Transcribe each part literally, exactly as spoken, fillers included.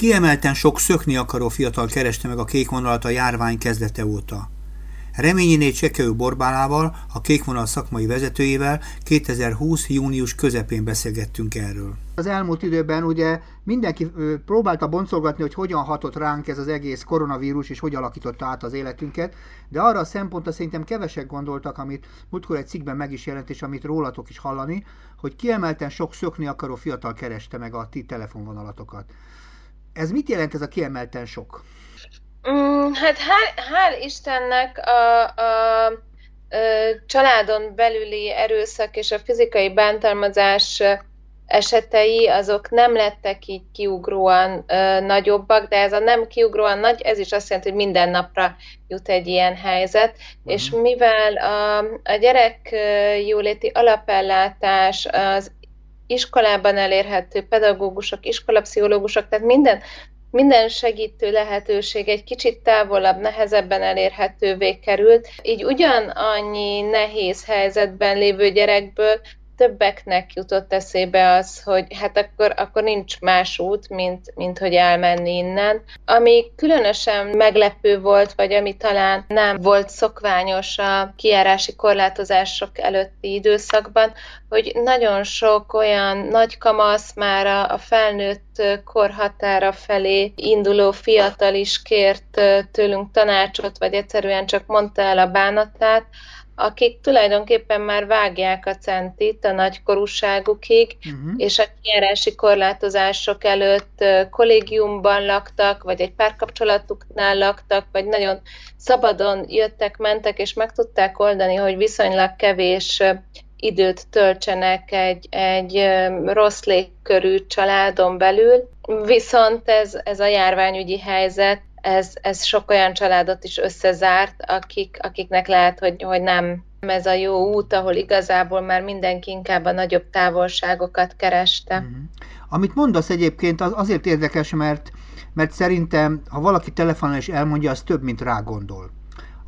Kiemelten sok szökni akaró fiatal kereste meg a Kék Vonalat a járvány kezdete óta. Reményi Csekő Borbálával, a Kék Vonal szakmai vezetőjével kétezer-húsz. június közepén beszélgettünk erről. Az elmúlt időben ugye mindenki próbálta boncolgatni, hogy hogyan hatott ránk ez az egész koronavírus, és hogy alakította át az életünket, de arra a szempontra szerintem kevesek gondoltak, amit múltkor egy cikkben meg is jelent, és amit rólatok is hallani, hogy kiemelten sok szökni akaró fiatal kereste meg a ti telefonvonalatokat. Ez mit jelent ez a kiemelten sok? Mm, hát hál', hál' Istennek a, a, a családon belüli erőszak és a fizikai bántalmazás esetei azok nem lettek így kiugróan ö, nagyobbak, de ez a nem kiugróan nagy, ez is azt jelenti, hogy minden napra jut egy ilyen helyzet. Mm. És mivel a, a gyerekjóléti alapellátás, az iskolában elérhető pedagógusok, iskolapszichológusok, tehát minden, minden segítő lehetőség egy kicsit távolabb, nehezebben elérhetővé került. Így ugyanannyi nehéz helyzetben lévő gyerekből többeknek jutott eszébe az, hogy hát akkor, akkor nincs más út, mint, mint hogy elmenni innen. Ami különösen meglepő volt, vagy ami talán nem volt szokványos a kijárási korlátozások előtti időszakban, hogy nagyon sok olyan nagy kamasz, már a felnőtt korhatára felé induló fiatal is kért tőlünk tanácsot, vagy egyszerűen csak mondta el a bánatát, akik tulajdonképpen már vágják a centit a nagykorúságukig, uh-huh. és a kijárási korlátozások előtt kollégiumban laktak, vagy egy párkapcsolatuknál laktak, vagy nagyon szabadon jöttek, mentek, és meg tudták oldani, hogy viszonylag kevés időt töltsenek egy, egy rossz légkörű családon belül. Viszont ez, ez a járványügyi helyzet, Ez, ez sok olyan családot is összezárt, akik, akiknek lehet, hogy, hogy nem ez a jó út, ahol igazából már mindenki inkább a nagyobb távolságokat kereste. Uh-huh. Amit mondasz egyébként, az azért érdekes, mert, mert szerintem, ha valaki telefonon is elmondja, az több, mint rá gondol.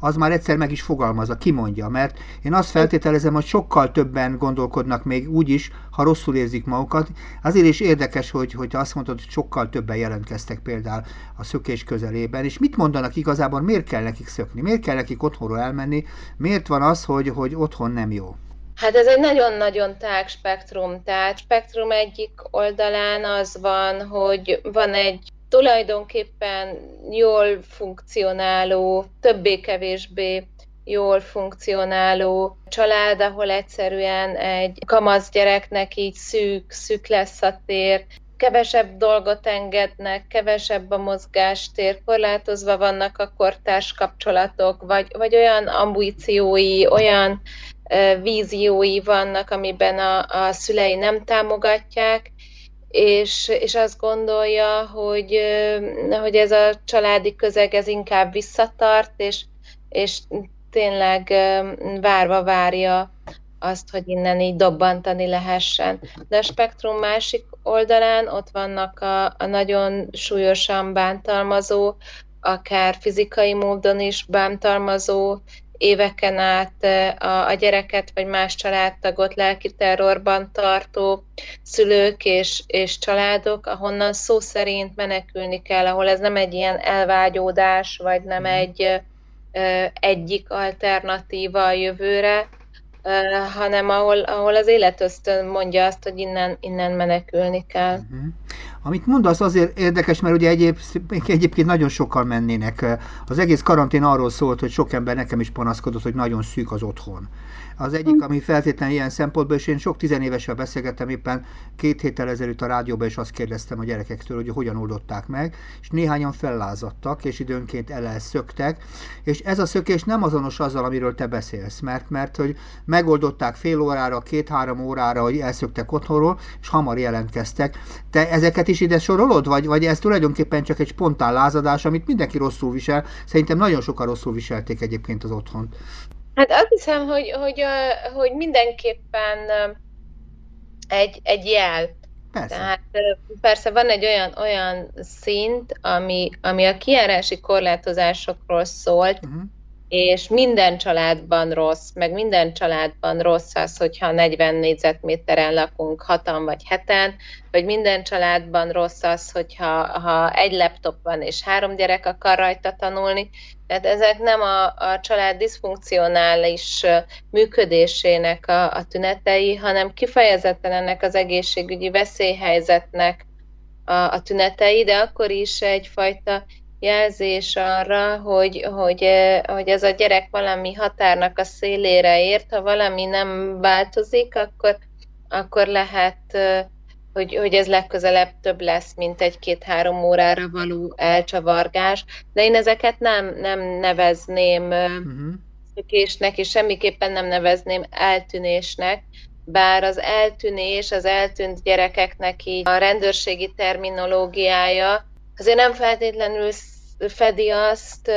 Az már egyszer meg is fogalmazza, kimondja, mert én azt feltételezem, hogy sokkal többen gondolkodnak még úgy is, ha rosszul érzik magukat. Azért is érdekes, hogy, hogyha azt mondod, hogy sokkal többen jelentkeztek például a szökés közelében, és mit mondanak igazából, miért kell nekik szökni, miért kell nekik otthonról elmenni, miért van az, hogy, hogy otthon nem jó? Hát ez egy nagyon-nagyon tág spektrum, tehát spektrum egyik oldalán az van, hogy van egy tulajdonképpen jól funkcionáló, többé-kevésbé jól funkcionáló család, ahol egyszerűen egy kamasz gyereknek így szűk, szűk lesz a tér, kevesebb dolgot engednek, kevesebb a mozgástér, korlátozva vannak a kortárs kapcsolatok, vagy, vagy olyan ambíciói, olyan uh, víziói vannak, amiben a, a szülei nem támogatják, És, és azt gondolja, hogy, hogy ez a családi közeg ez inkább visszatart, és, és tényleg várva várja azt, hogy innen így dobbantani lehessen. De a spektrum másik oldalán ott vannak a, a nagyon súlyosan bántalmazó, akár fizikai módon is bántalmazó, éveken át a, a gyereket vagy más családtagot lelki terrorban tartó szülők és, és családok, ahonnan szó szerint menekülni kell, ahol ez nem egy ilyen elvágyódás, vagy nem egy ö, egyik alternatíva a jövőre, ö, hanem ahol, ahol az életösztön mondja azt, hogy innen, innen menekülni kell. Mm-hmm. Amit mondasz, azért érdekes, mert ugye egyéb, egyébként nagyon sokan mennének. Az egész karantén arról szólt, hogy sok ember nekem is panaszkodott, hogy nagyon szűk az otthon. Az egyik, ami feltétlenül ilyen szempontból, és én sok tizenévessel beszélgettem éppen két héttel ezelőtt a rádióban, és azt kérdeztem a gyerekektől, hogy hogyan oldották meg, és néhányan fellázadtak, és időnként elszöktek, és ez a szökés nem azonos azzal, amiről te beszélsz, mert, mert hogy megoldották fél órára, két-három órára, hogy elszöktek otthonról, és hamar jelentkeztek. Te ezeket is ide sorolod, vagy, vagy ez tulajdonképpen csak egy spontán lázadás, amit mindenki rosszul visel? Szerintem nagyon sokan rosszul viselték egyébként az otthont. Hát azt hiszem, hogy, hogy, hogy mindenképpen egy, egy jel. Persze. Tehát persze van egy olyan, olyan szint, ami, ami a kijárási korlátozásokról szólt, uh-huh. és minden családban rossz, meg minden családban rossz az, hogyha negyven négyzetméteren lakunk hatan vagy heten, vagy minden családban rossz az, hogyha ha egy laptop van és három gyerek akar rajta tanulni. Tehát ezek nem a, a család diszfunkcionális működésének a, a tünetei, hanem kifejezetten ennek az egészségügyi veszélyhelyzetnek a, a tünetei, de akkor is egyfajta jelzés arra, hogy, hogy, hogy ez a gyerek valami határnak a szélére ért, ha valami nem változik, akkor, akkor lehet, hogy, hogy ez legközelebb több lesz, mint egy két-három órára való elcsavargás. De én ezeket nem, nem nevezném uh-huh. szökésnek, és semmiképpen nem nevezném eltűnésnek, bár az eltűnés, az eltűnt gyerekeknek így a rendőrségi terminológiája azért nem feltétlenül fedi azt,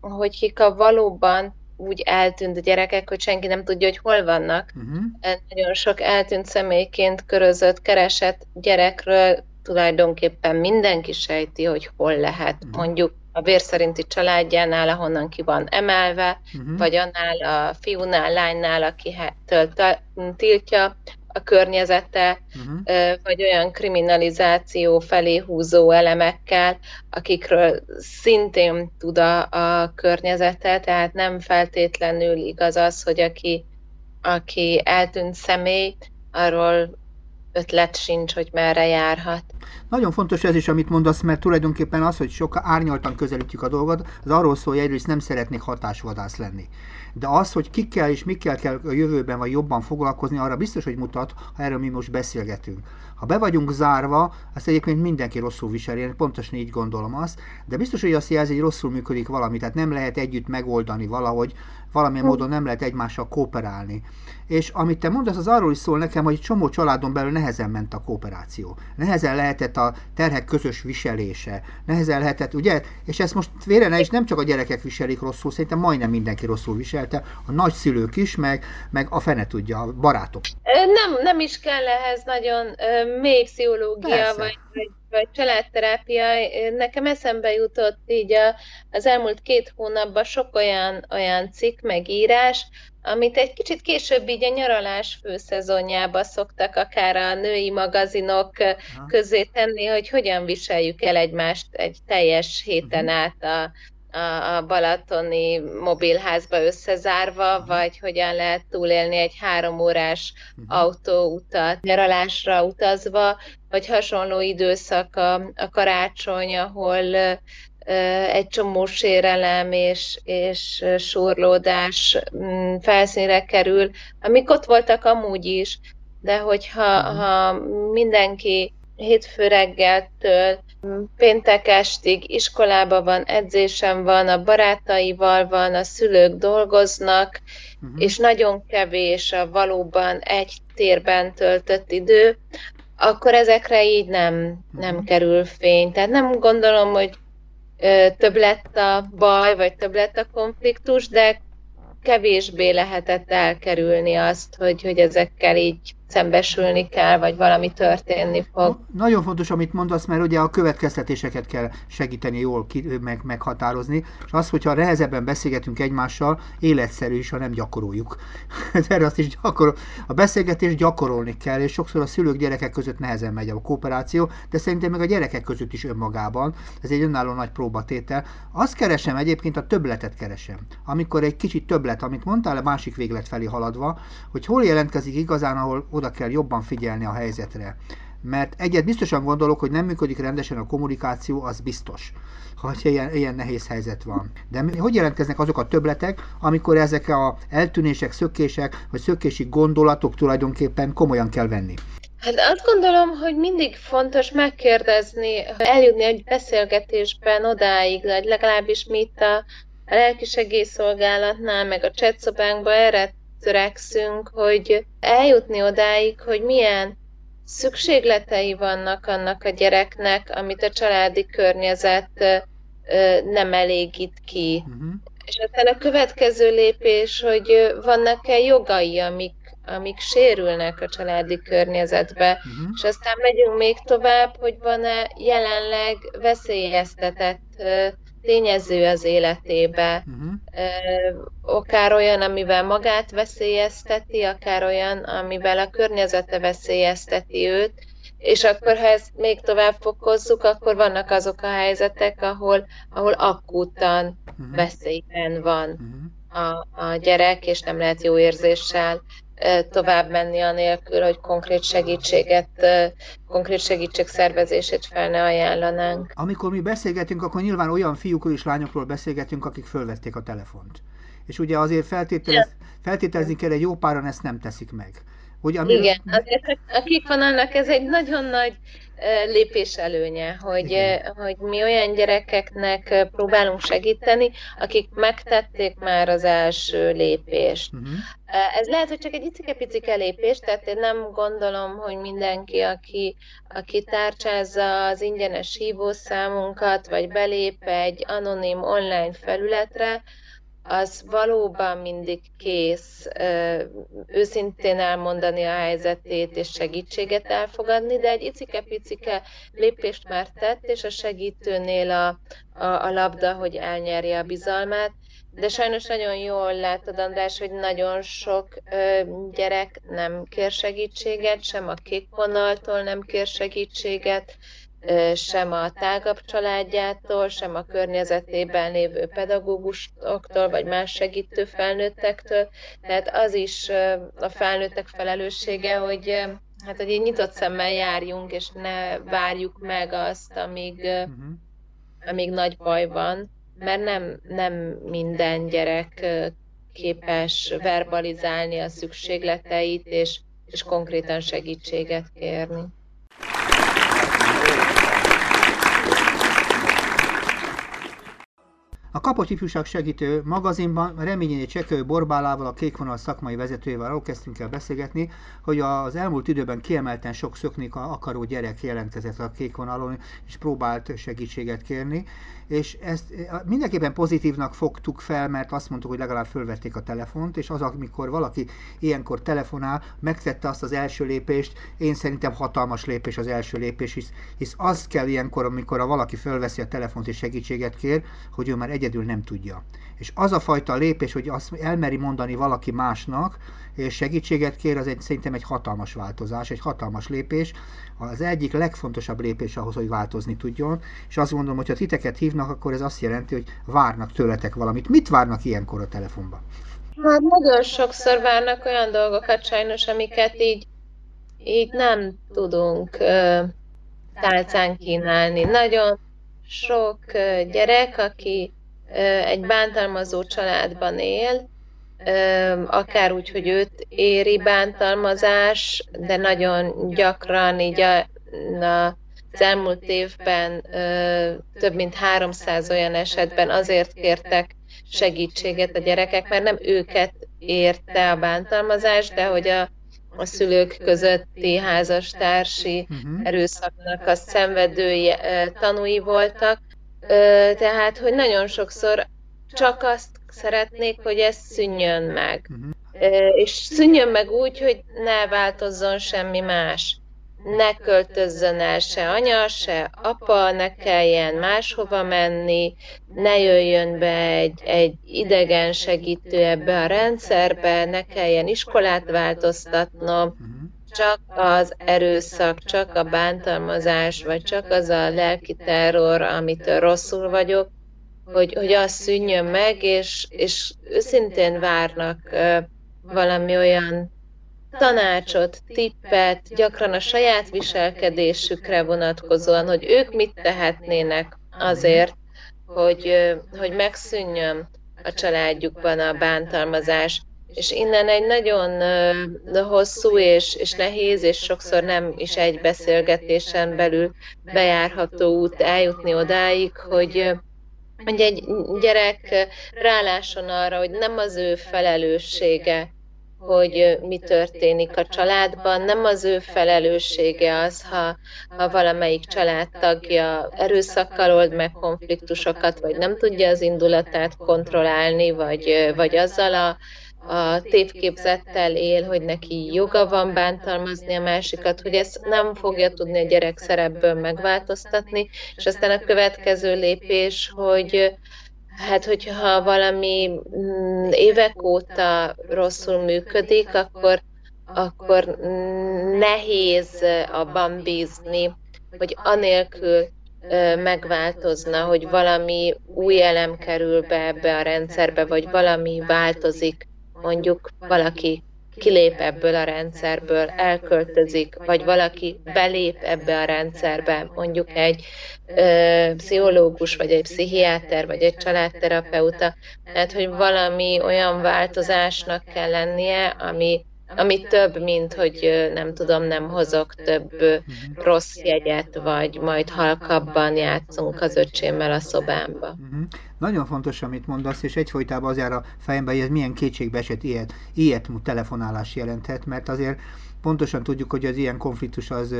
hogy kik a valóban úgy eltűnt gyerekek, hogy senki nem tudja, hogy hol vannak. Uh-huh. Nagyon sok eltűnt személyként körözött, keresett gyerekről tulajdonképpen mindenki sejti, hogy hol lehet. Uh-huh. Mondjuk a vérszerinti családjánál, ahonnan ki van emelve, uh-huh. vagy annál a fiúnál, lánynál, akitől tiltja a környezete, uh-huh. vagy olyan kriminalizáció felé húzó elemekkel, akikről szintén tud a, a környezete, tehát nem feltétlenül igaz az, hogy aki, aki eltűnt személy, arról ötlet sincs, hogy merre járhat. Nagyon fontos ez is, amit mondasz, mert tulajdonképpen az, hogy sok árnyaltan közelítjük a dolgot, az arról szól, hogy egyrészt nem szeretnék hatásvadász lenni. De az, hogy kikkel és mikkel kell a jövőben vagy jobban foglalkozni, arra biztos, hogy mutat, ha erről mi most beszélgetünk. Ha be vagyunk zárva, azt egyébként mindenki rosszul viseli, én pontosan így gondolom azt, de biztos, hogy azt jelzi, hogy rosszul működik valami, tehát nem lehet együtt megoldani valahogy, valamilyen módon nem lehet egymással kooperálni. És amit te mondasz, az arról is szól nekem, hogy csomó családon belül nehezen ment a kooperáció. Nehezen lehetett a terhek közös viselése. Nehezen lehetett, ugye? És ezt most félre ne is, nem csak a gyerekek viselik rosszul, szerintem majdnem mindenki rosszul viselte, a nagyszülők is, meg, meg a fene tudja, a barátok. Nem, nem is kell ehhez nagyon ö, mély pszichológia, vagy, vagy, vagy családterápia. Nekem eszembe jutott így a, az elmúlt két hónapban sok olyan, olyan cikk, meg írás, amit egy kicsit később így a nyaralás főszezonjába szoktak akár a női magazinok közé tenni, hogy hogyan viseljük el egymást egy teljes héten át a, a, a balatoni mobilházba összezárva, vagy hogyan lehet túlélni egy három órás autóutat nyaralásra utazva, vagy hasonló időszak a, a karácsony, ahol egy csomó sérelem és, és surlódás felszínre kerül, amik ott voltak amúgy is, de hogyha ha mindenki hétfő reggeltől péntek estig iskolába van, edzésen van, a barátaival van, a szülők dolgoznak, uh-huh. és nagyon kevés a valóban egy térben töltött idő, akkor ezekre így nem, nem uh-huh. kerül fény. Tehát nem gondolom, hogy több lett a baj, vagy több lett a konfliktus, de kevésbé lehetett elkerülni azt, hogy, hogy ezekkel így szembesülni kell, vagy valami történni fog. Nagyon fontos, amit mondasz, mert ugye a következtetéseket kell segíteni jól ki, meg, meghatározni, és az, hogyha nehezebben beszélgetünk egymással, életszerű is, ha nem gyakoroljuk. Erre azt is gyakorol. A beszélgetést gyakorolni kell, és sokszor a szülők gyerekek között nehezen megy a kooperáció, de szerintem meg a gyerekek között is önmagában. Ez egy önálló nagy próbatétel. Azt keresem egyébként, a többletet keresem. Amikor egy kicsit többlet, amit mondtál, a másik véglet felé haladva, hogy hol jelentkezik igazán, ahol oda kell jobban figyelni a helyzetre. Mert egyet biztosan gondolok, hogy nem működik rendesen a kommunikáció, az biztos, ha ilyen, ilyen nehéz helyzet van. De hogy jelentkeznek azok a többletek, amikor ezek a eltűnések, szökések, vagy szökési gondolatok tulajdonképpen komolyan kell venni? Hát azt gondolom, hogy mindig fontos megkérdezni, eljutni egy beszélgetésben odáig, vagy legalábbis mi itt a lelkisegélyszolgálatnál, meg a csetszobánkban erre törekszünk, hogy eljutni odáig, hogy milyen szükségletei vannak annak a gyereknek, amit a családi környezet nem elégít ki. Uh-huh. És aztán a következő lépés, hogy vannak-e jogai, amik, amik sérülnek a családi környezetbe. Uh-huh. És aztán megyünk még tovább, hogy van-e jelenleg veszélyeztetett tényező az életébe, uh-huh. akár olyan, amivel magát veszélyezteti, akár olyan, amivel a környezete veszélyezteti őt, és akkor, ha ezt még tovább fokozzuk, akkor vannak azok a helyzetek, ahol, ahol akútan uh-huh. veszélyben van uh-huh. a, a gyerek, és nem lehet jó érzéssel tovább menni anélkül, hogy konkrét segítséget, konkrét segítség szervezését fel ne ajánlanánk. Amikor mi beszélgetünk, akkor nyilván olyan fiúkról és lányokról beszélgetünk, akik fölvették a telefont. És ugye azért feltételez, feltételezni kell, egy jó páran ezt nem teszik meg. Hogy amiről... Igen, azért a Kék Vonalnak ez egy nagyon nagy lépés előnye, hogy, hogy mi olyan gyerekeknek próbálunk segíteni, akik megtették már az első lépést. Uh-huh. Ez lehet, hogy csak egy icike-picike lépés, tehát én nem gondolom, hogy mindenki, aki, aki tárcsázza az ingyenes hívószámunkat, vagy belép egy anonim online felületre, az valóban mindig kész őszintén elmondani a helyzetét és segítséget elfogadni, de egy icike-picike lépést már tett, és a segítőnél a, a, a labda, hogy elnyerje a bizalmát. De sajnos nagyon jól látod, András, hogy nagyon sok gyerek nem kér segítséget, sem a Kék Vonaltól nem kér segítséget, sem a tágabb családjától, sem a környezetében lévő pedagógusoktól, vagy más segítő felnőttektől. Tehát az is a felnőttek felelőssége, hogy, hát, hogy így nyitott szemmel járjunk, és ne várjuk meg azt, amíg, uh-huh. amíg nagy baj van, mert nem, nem minden gyerek képes verbalizálni a szükségleteit, és, és konkrétan segítséget kérni. A Kapocs Ifjúság Segítő magazinban Reményi Csekő Borbálával, a Kék Vonal szakmai vezetőjével arról kezdtünk el beszélgetni, hogy az elmúlt időben kiemelten sok szökni akaró gyerek jelentkezett a Kék Vonalon, és próbált segítséget kérni. És ezt mindenképpen pozitívnak fogtuk fel, mert azt mondtuk, hogy legalább fölvették a telefont, és az, amikor valaki ilyenkor telefonál, megtette azt az első lépést, én szerintem hatalmas lépés az első lépés, hisz, hisz az kell ilyenkor, amikor a valaki fölveszi a telefont és segítséget kér, hogy ő már egyedül nem tudja. És az a fajta lépés, hogy azt elmeri mondani valaki másnak, és segítséget kér, az egy, szerintem egy hatalmas változás, egy hatalmas lépés, az egyik legfontosabb lépés ahhoz, hogy változni tudjon, és azt mondom, hogy ha titeket hívnak, akkor ez azt jelenti, hogy várnak tőletek valamit. Mit várnak ilyenkor a telefonban? Hát nagyon sokszor várnak olyan dolgokat sajnos, amiket így, így nem tudunk ö, tálcán kínálni. Nagyon sok gyerek, aki egy bántalmazó családban él, akár úgy, hogy őt éri bántalmazás, de nagyon gyakran így a, az elmúlt évben több mint háromszáz olyan esetben azért kértek segítséget a gyerekek, mert nem őket érte a bántalmazás, de hogy a, a szülők közötti házastársi erőszaknak a szenvedői tanúi voltak. Tehát, hogy nagyon sokszor csak azt szeretnék, hogy ez szűnjön meg. Uh-huh. És szűnjön meg úgy, hogy ne változzon semmi más. Ne költözzön el se anya, se apa, ne kelljen máshova menni, ne jöjjön be egy, egy idegen segítő ebbe a rendszerbe, ne kelljen iskolát változtatnom. Uh-huh. Csak az erőszak, csak a bántalmazás, vagy csak az a lelki terror, amitől rosszul vagyok, hogy, hogy az szűnjön meg, és, és őszintén várnak valami olyan tanácsot, tippet, gyakran a saját viselkedésükre vonatkozóan, hogy ők mit tehetnének azért, hogy, hogy megszűnjön a családjukban a bántalmazás. És innen egy nagyon hosszú és, és nehéz, és sokszor nem is egy beszélgetésen belül bejárható út eljutni odáig, hogy, hogy egy gyerek rálásson arra, hogy nem az ő felelőssége, hogy mi történik a családban, nem az ő felelőssége az, ha, ha valamelyik családtagja erőszakkal old meg konfliktusokat, vagy nem tudja az indulatát kontrollálni, vagy, vagy azzal a a tévképzettel él, hogy neki joga van bántalmazni a másikat, hogy ezt nem fogja tudni a gyerek szerepből megváltoztatni, és aztán a következő lépés, hogy hát, hogyha valami évek óta rosszul működik, akkor, akkor nehéz abban bízni, hogy anélkül megváltozna, hogy valami új elem kerül be ebbe a rendszerbe, vagy valami változik, mondjuk valaki kilép ebből a rendszerből, elköltözik, vagy valaki belép ebbe a rendszerbe, mondjuk egy ö, pszichológus, vagy egy pszichiáter, vagy egy családterapeuta. Tehát, hogy valami olyan változásnak kell lennie, ami, ami több, mint hogy nem tudom, nem hozok több uh-huh. rossz jegyet, vagy majd halkabban játszunk az öcsémmel a szobámba. Uh-huh. Nagyon fontos, amit mondasz, és egyfolytában az jár a fejembe, hogy ez milyen kétségbeesett ilyet, ilyet telefonálás jelenthet, mert azért pontosan tudjuk, hogy az ilyen konfliktus az,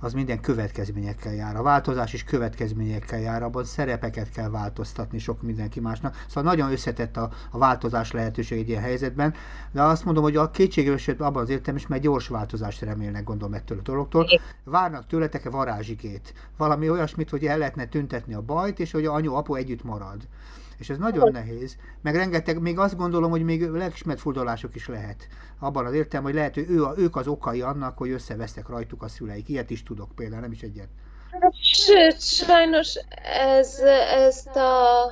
az minden következményekkel jár. A változás is következményekkel jár, abban szerepeket kell változtatni sok mindenki másnak. Szóval nagyon összetett a, a változás lehetőség egy ilyen helyzetben, de azt mondom, hogy a kétségbeesett abban az értem is, mert gyors változást remélnek, gondolom, ettől a dologtól. Várnak tőletek a varázsigét. Valami olyasmit, hogy el lehetne tüntetni a bajt, és hogy anyu, apu együtt marad. És ez nagyon nehéz, meg rengeteg, még azt gondolom, hogy még legismert furdalások is lehet. Abban az értelem, hogy lehet, hogy ő, ők az okai annak, hogy összevesztek rajtuk a szüleik. Ilyet is tudok például, nem is egyet. Sőt, sajnos ez, ezt a,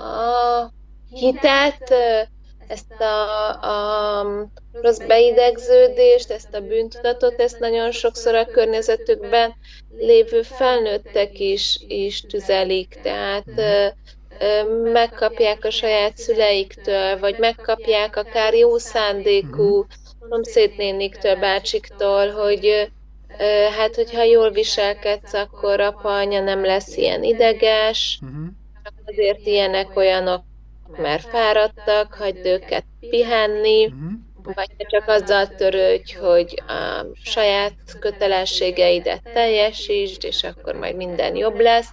a hitet, ezt a, a rossz beidegződést, ezt a bűntudatot, ezt nagyon sokszor a környezetükben lévő felnőttek is, is tüzelik. Tehát hmm. megkapják a saját szüleiktől, vagy megkapják akár jó szándékú szomszédnéniktől, bácsiktól, hogy hát, hogyha jól viselkedsz, akkor apa, anya nem lesz ilyen ideges, azért ilyenek olyanok, mert fáradtak, hagyd őket pihenni, vagy csak azzal törődj, hogy a saját kötelességeidet teljesítsd, és akkor majd minden jobb lesz.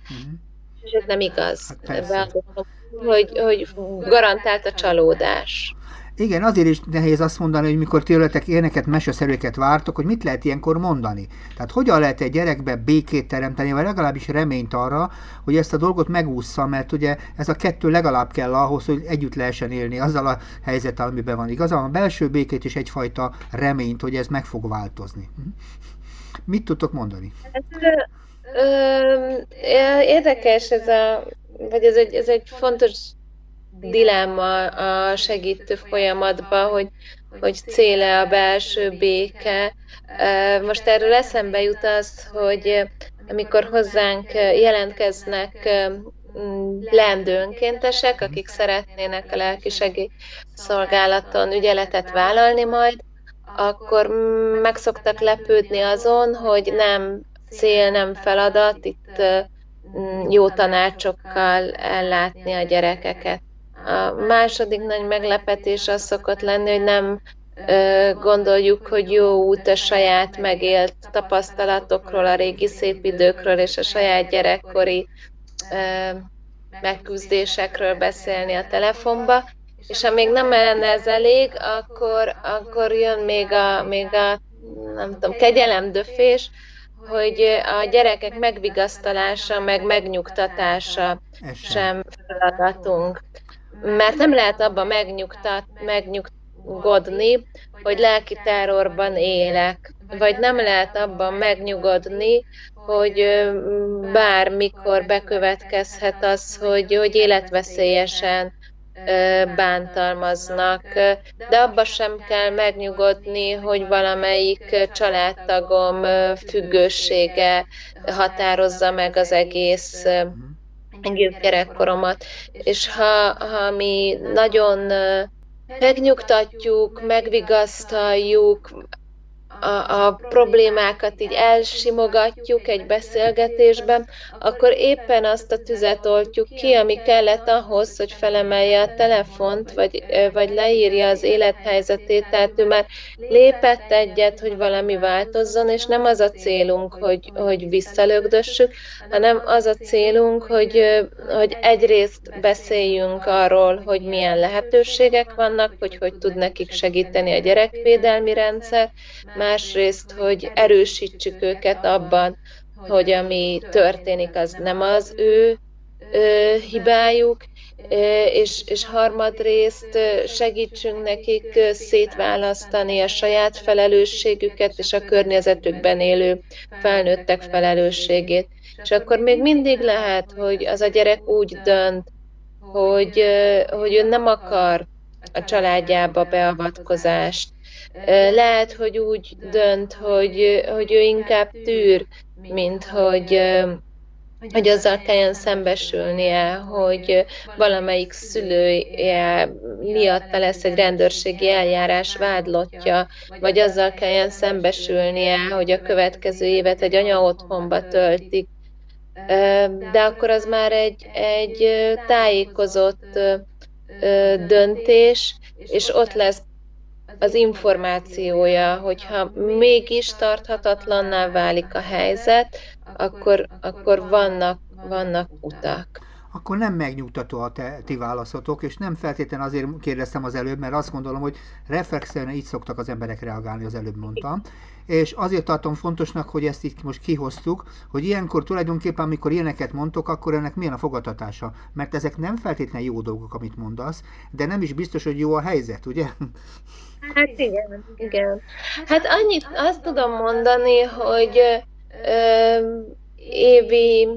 És ez nem igaz, hát hogy, hogy garantált a csalódás. Igen, azért is nehéz azt mondani, hogy mikor tőletek ilyeneket, meseszerűeket vártok, hogy mit lehet ilyenkor mondani. Tehát hogyan lehet egy gyerekbe békét teremteni, vagy legalábbis reményt arra, hogy ezt a dolgot megússza, mert ugye ez a kettő legalább kell ahhoz, hogy együtt lehessen élni azzal a helyzettel, amiben van. Igazán a belső békét és egyfajta reményt, hogy ez meg fog változni. Mit tudtok mondani? Hát, érdekes ez a, vagy ez egy, ez egy fontos dilemma a segítő folyamatban, hogy, hogy cél-e a belső béke. Most erről eszembe jut az, hogy amikor hozzánk jelentkeznek leendő önkéntesek, akik szeretnének a lelkisegély szolgálaton ügyeletet vállalni majd, akkor meg szoktak lepődni azon, hogy nem cél, nem feladat, itt jó tanácsokkal ellátni a gyerekeket. A második nagy meglepetés az szokott lenni, hogy nem gondoljuk, hogy jó út a saját megélt tapasztalatokról, a régi szép időkről és a saját gyerekkori megküzdésekről beszélni a telefonba. És ha még nem lenne ez elég, akkor, akkor jön még a, még a nem tudom, kegyelemdöfés, hogy a gyerekek megvigasztalása, meg megnyugtatása sem feladatunk. Mert nem lehet abba megnyugtat, megnyugodni, hogy lelki terrorban élek, vagy nem lehet abban megnyugodni, hogy bármikor bekövetkezhet az, hogy, hogy életveszélyesen bántalmaznak, de abba sem kell megnyugodni, hogy valamelyik családtagom függősége határozza meg az egész, egész gyerekkoromat. És ha, ha mi nagyon megnyugtatjuk, megvigasztaljuk, a, a problémákat így elsimogatjuk egy beszélgetésben, akkor éppen azt a tüzet oltjuk ki, ami kellett ahhoz, hogy felemelje a telefont, vagy, vagy leírja az élethelyzetét. Tehát ő már lépett egyet, hogy valami változzon, és nem az a célunk, hogy, hogy visszalögdössük, hanem az a célunk, hogy, hogy egyrészt beszéljünk arról, hogy milyen lehetőségek vannak, hogy hogy tud nekik segíteni a gyerekvédelmi rendszer, másrészt, hogy erősítsük őket abban, hogy ami történik, az nem az ő ö, hibájuk, és, és harmadrészt segítsünk nekik szétválasztani a saját felelősségüket és a környezetükben élő felnőttek felelősségét. És akkor még mindig lehet, hogy az a gyerek úgy dönt, hogy, hogy ő nem akar a családjába beavatkozást. Lehet, hogy úgy dönt, hogy, hogy ő inkább tűr, mint hogy, hogy azzal kelljen szembesülnie, hogy valamelyik szülője miatta lesz egy rendőrségi eljárás vádlottja, vagy azzal kelljen szembesülnie, hogy a következő évet egy anya otthonba töltik. De akkor az már egy, egy tájékozott döntés, és ott lesz az információja, hogyha mégis tarthatatlanná válik a helyzet, akkor, akkor vannak, vannak utak. Akkor nem megnyugtató a te, ti válaszotok, és nem feltétlenül azért kérdeztem az előbb, mert azt gondolom, hogy reflexzerűen így szoktak az emberek reagálni, az előbb mondtam. És azért tartom fontosnak, hogy ezt itt most kihoztuk, hogy ilyenkor tulajdonképpen, amikor ilyeneket mondtok, akkor ennek milyen a fogadtatása. Mert ezek nem feltétlenül jó dolgok, amit mondasz, de nem is biztos, hogy jó a helyzet, ugye? Hát igen, igen. Hát annyit azt tudom mondani, hogy ö, évi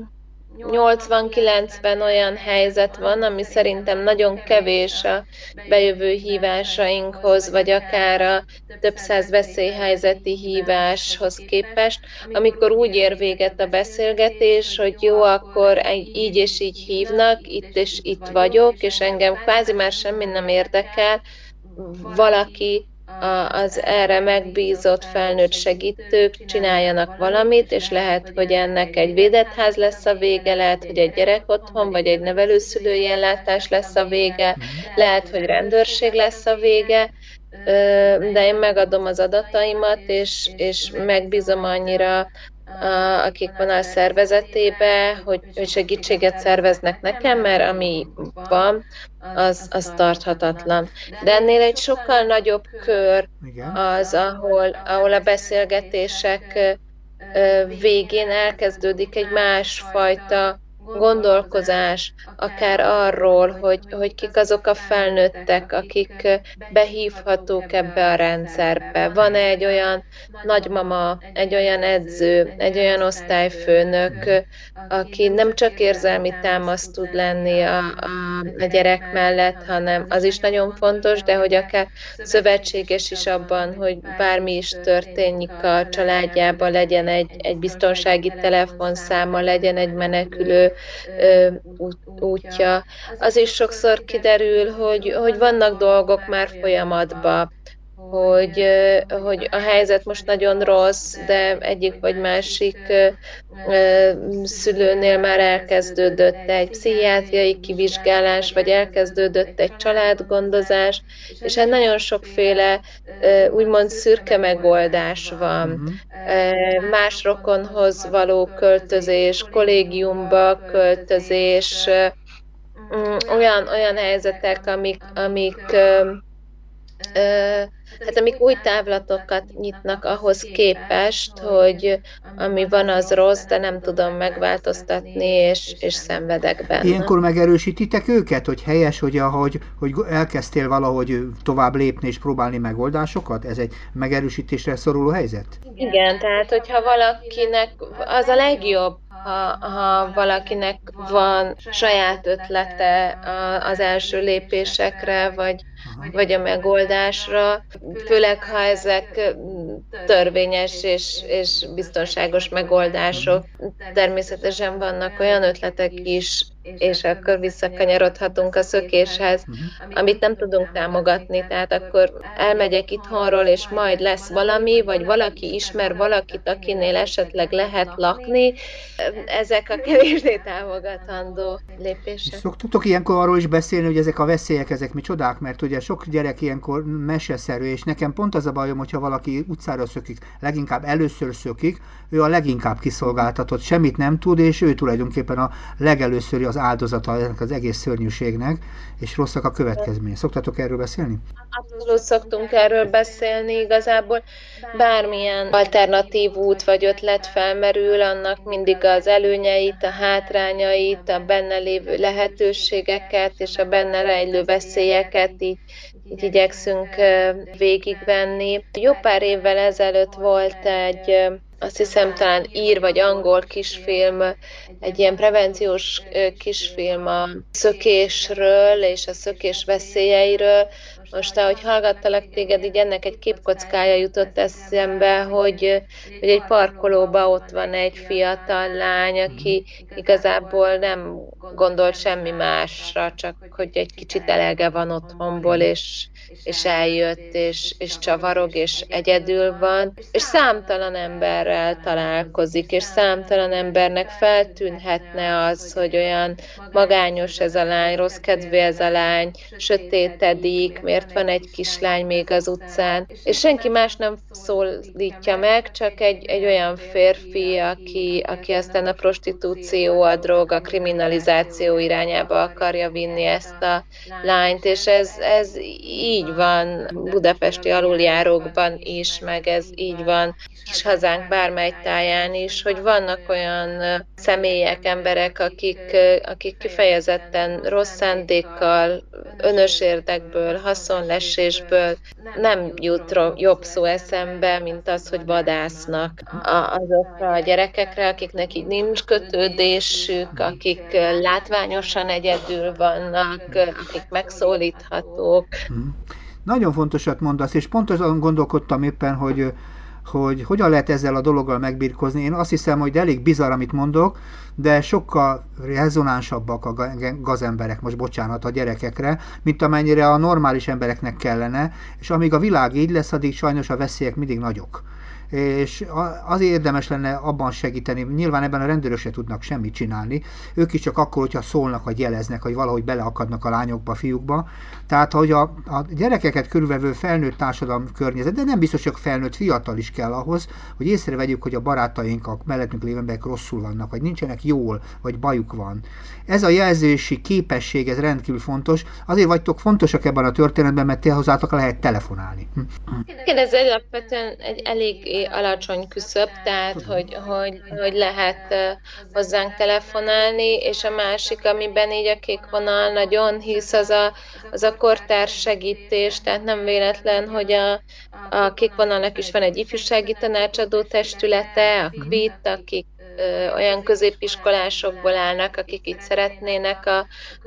nyolcvan-kilencven olyan helyzet van, ami szerintem nagyon kevés a bejövő hívásainkhoz, vagy akár a több száz veszélyhelyzeti híváshoz képest, amikor úgy ér véget a beszélgetés, hogy jó, akkor így és így hívnak, itt és itt vagyok, és engem kvázi már semmi nem érdekel, valaki, az erre megbízott felnőtt segítők csináljanak valamit, és lehet, hogy ennek egy védett ház lesz a vége, lehet, hogy egy gyerekotthon, vagy egy nevelőszülői ellátás lesz a vége, lehet, hogy rendőrség lesz a vége, de én megadom az adataimat, és, és megbízom annyira a Kék Vonal szervezetébe, hogy, hogy segítséget szerveznek nekem, mert ami van, az, az tarthatatlan. De ennél egy sokkal nagyobb kör az, ahol, ahol a beszélgetések végén elkezdődik egy másfajta gondolkozás, akár arról, hogy, hogy kik azok a felnőttek, akik behívhatók ebbe a rendszerbe. Van-e egy olyan nagymama, egy olyan edző, egy olyan osztályfőnök, aki nem csak érzelmi támasz tud lenni a, a, a gyerek mellett, hanem az is nagyon fontos, de hogy akár szövetséges is abban, hogy bármi is történik a családjában, legyen egy, egy biztonsági telefonszáma, legyen egy menekülő útja. Az is sokszor kiderül, hogy, hogy vannak dolgok már folyamatban, hogy, hogy a helyzet most nagyon rossz, de egyik vagy másik szülőnél már elkezdődött egy pszichiátriai kivizsgálás, vagy elkezdődött egy családgondozás, és hát nagyon sokféle úgymond szürke megoldás van. Más rokonhoz való költözés, kollégiumba költözés, olyan, olyan helyzetek, amik, amik Hát amik új távlatokat nyitnak ahhoz képest, hogy ami van, az rossz, de nem tudom megváltoztatni, és, és szenvedek benne. Ilyenkor megerősítitek őket, hogy helyes, hogy, ahogy, hogy elkezdtél valahogy tovább lépni és próbálni megoldásokat? Ez egy megerősítésre szoruló helyzet? Igen, tehát hogyha valakinek az a legjobb, Ha, ha valakinek van saját ötlete az első lépésekre, vagy, vagy a megoldásra, főleg ha ezek törvényes és, és biztonságos megoldások. Természetesen vannak olyan ötletek is, és akkor visszakanyarodhatunk a szökéshez, amit nem tudunk támogatni. Tehát akkor elmegyek itthonról, és majd lesz valami, vagy valaki ismer valakit, akinél esetleg lehet lakni. Ezek a kevésbé támogatandó lépések. Szoktatok ilyenkor arról is beszélni, hogy ezek a veszélyek, ezek mi csodák? Mert ugye sok gyerek ilyenkor meseszerű, és nekem pont az a bajom, hogyha valaki utcára szökik, leginkább először szökik, ő a leginkább kiszolgáltatott, semmit nem tud, és ő tulajdonképpen a legelőszöri az áldozata ennek az egész szörnyűségnek, és rosszak a következménye. Szoktatok erről beszélni? Abszolút szoktunk erről beszélni igazából. Bármilyen alternatív út vagy ötlet felmerül, annak mindig az előnyeit, a hátrányait, a benne lévő lehetőségeket és a benne rejlő veszélyeket így, így igyekszünk végigvenni. Jó pár évvel ezelőtt volt egy, azt hiszem talán ír vagy angol kisfilm, egy ilyen prevenciós kisfilm a szökésről és a szökés veszélyeiről. Most ahogy hallgattalak téged, így ennek egy képkockája jutott eszembe, hogy, hogy egy parkolóba ott van egy fiatal lány, aki igazából nem gondolt semmi másra, csak hogy egy kicsit elege van otthonból, és, és eljött, és, és csavarog, és egyedül van, és számtalan ember találkozik, és számtalan embernek feltűnhetne az, hogy olyan magányos ez a lány, rossz kedvű ez a lány, sötétedik, miért van egy kislány még az utcán. És senki más nem szólítja meg, csak egy, egy olyan férfi, aki, aki aztán a prostitúció, a drog, a kriminalizáció irányába akarja vinni ezt a lányt, és ez, ez így van budapesti aluljárókban is, meg ez így van Kis Hazánk bármely táján is, hogy vannak olyan személyek, emberek, akik, akik kifejezetten rossz szándékkal, önös érdekből, haszonlesésből nem jut jobb szó eszembe, mint az, hogy vadásznak azokra a gyerekekre, akiknek így nincs kötődésük, akik látványosan egyedül vannak, akik megszólíthatók. Nagyon fontosat mondasz, és pont azon gondolkodtam éppen, hogy hogy hogyan lehet ezzel a dologgal megbirkózni. Én azt hiszem, hogy elég bizarr, amit mondok, de sokkal rezonánsabbak a gazemberek, most bocsánat, a gyerekekre, mint amennyire a normális embereknek kellene, és amíg a világ így lesz, addig sajnos a veszélyek mindig nagyok. És azért érdemes lenne abban segíteni, nyilván ebben a rendőrök se tudnak semmit csinálni, ők is csak akkor, hogyha szólnak, vagy jeleznek, hogy valahogy beleakadnak a lányokba, a fiúkba. Tehát, hogy a, a gyerekeket körülvevő felnőtt társadalmi környezet, de nem biztos, hogy felnőtt, fiatal is kell ahhoz, hogy észrevegyük, hogy a barátaink, a mellettünk lévő emberek rosszul vannak, vagy nincsenek jól, vagy bajuk van. Ez a jelzési képesség, ez rendkívül fontos. Azért vagytok fontosak ebben a történetben, mert te hozzátok lehet telefonálni. Ez alapvetően egy elég alacsony küszöb, tehát hogy, hogy, hogy lehet hozzánk telefonálni, és a másik, amiben így a Kék Vonal nagyon hisz, az a, az a kortárs segítés, tehát nem véletlen, hogy a, a Kék Vonalnak is van egy ifjúsági tanácsadó testülete, a ká vé i té, akik olyan középiskolásokból állnak, akik így szeretnének a,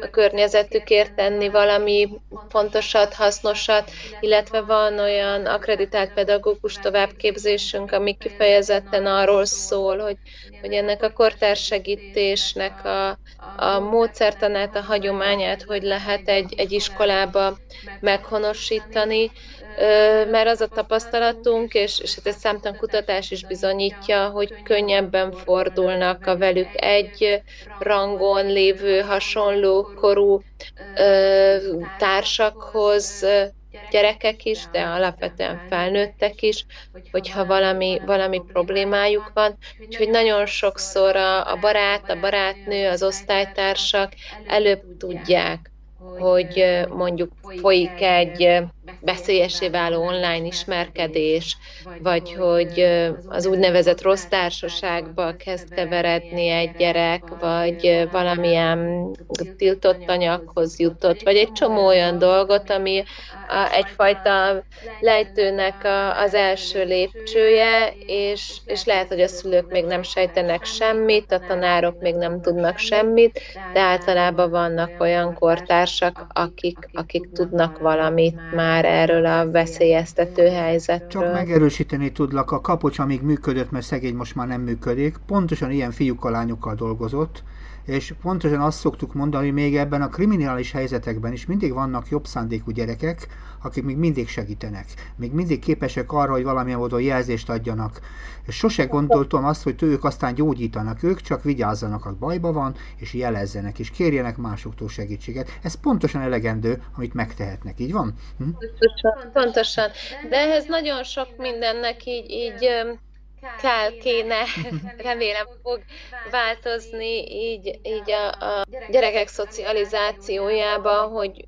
a környezetükért tenni valami fontosat, hasznosat, illetve van olyan akreditált pedagógus továbbképzésünk, ami kifejezetten arról szól, hogy, hogy ennek a kortárssegítésnek a, a módszertanát, a hagyományát, hogy lehet egy, egy iskolába meghonosítani, mert az a tapasztalatunk, és, és hát ez számtalan kutatás is bizonyítja, hogy könnyebben fordulnak a velük egy rangon lévő hasonló korú ö, társakhoz, gyerekek is, de alapvetően felnőttek is, hogyha valami, valami problémájuk van. Úgyhogy nagyon sokszor a, a barát, a barátnő, az osztálytársak előbb tudják, hogy mondjuk folyik egy veszélyessé váló online ismerkedés, vagy hogy az úgynevezett rossz társaságba kezd keveredni egy gyerek, vagy valamilyen tiltott anyaghoz jutott, vagy egy csomó olyan dolgot, ami egyfajta lejtőnek az első lépcsője, és, és lehet, hogy a szülők még nem sejtenek semmit, a tanárok még nem tudnak semmit, de általában vannak olyan kortársak, akik, akik tudnak valamit már erről a veszélyeztető helyzetről. Csak megerősíteni tudlak, a Kapocs, amíg működött, mert szegény most már nem működik, pontosan ilyen fiúkkal, lányokkal dolgozott, és pontosan azt szoktuk mondani, hogy még ebben a kriminális helyzetekben is mindig vannak jobb szándékú gyerekek, akik még mindig segítenek, még mindig képesek arra, hogy valamilyen módon jelzést adjanak. És sose gondoltam azt, hogy ők aztán gyógyítanak, ők csak vigyázzanak, ha bajba van, és jelezzenek, és kérjenek másoktól segítséget. Ez pontosan elegendő, amit megtehetnek, így van? Hm? Pontosan, pontosan. De ehhez nagyon sok mindennek így... így kell kéne, remélem fog változni így, így a, a gyerekek szocializációjába, hogy,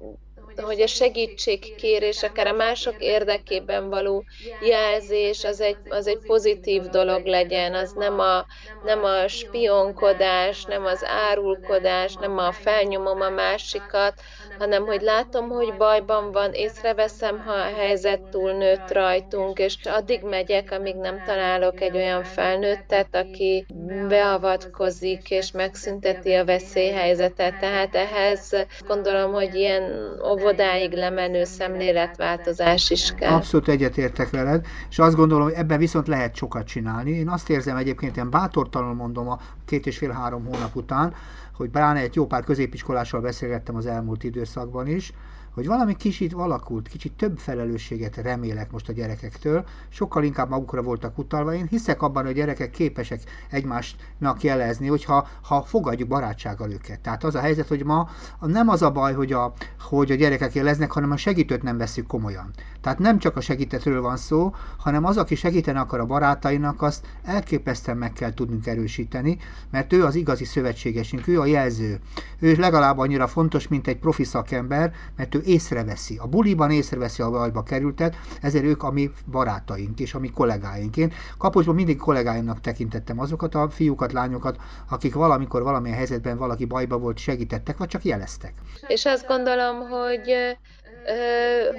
hogy a segítségkérés, akár a mások érdekében való jelzés, az egy, az egy pozitív dolog legyen, az nem a, nem a spionkodás, nem az árulkodás, nem a felnyomom a másikat, hanem hogy látom, hogy bajban van, észreveszem, ha a helyzet túl nőtt rajtunk, és addig megyek, amíg nem találok egy olyan felnőttet, aki beavatkozik és megszünteti a veszélyhelyzetet. Tehát ehhez gondolom, hogy ilyen óvodáig lemenő szemléletváltozás is kell. Abszolút egyetértek veled, és azt gondolom, hogy ebben viszont lehet sokat csinálni. Én azt érzem egyébként, én bátortalanul mondom a két és fél három hónap után, hogy bár egy jó pár középiskolással beszélgettem az elmúlt időszakban is, hogy valami kicsit alakult, kicsit több felelősséget remélek most a gyerekektől, sokkal inkább magukra voltak utalva. Én hiszek abban, hogy a gyerekek képesek egymásnak jelezni, hogyha ha fogadjuk barátsággal őket. Tehát az a helyzet, hogy ma nem az a baj, hogy a, hogy a gyerekek jeleznek, hanem a segítőt nem veszük komolyan. Tehát nem csak a segítetről van szó, hanem az, aki segíteni akar a barátainak, azt elképesztően meg kell tudnunk erősíteni, mert ő az igazi szövetségesünk, ő a jelző. Ő legalább annyira fontos, mint egy profi szakember, mert ő észreveszi. A buliban észreveszi, a bajba kerültet, ezért ők a mi barátaink és a mi kollégáink. Én Kapocsban mindig kollégáimnak tekintettem azokat a fiúkat, lányokat, akik valamikor valamilyen helyzetben valaki bajba volt, segítettek, vagy csak jeleztek. És azt gondolom, hogy,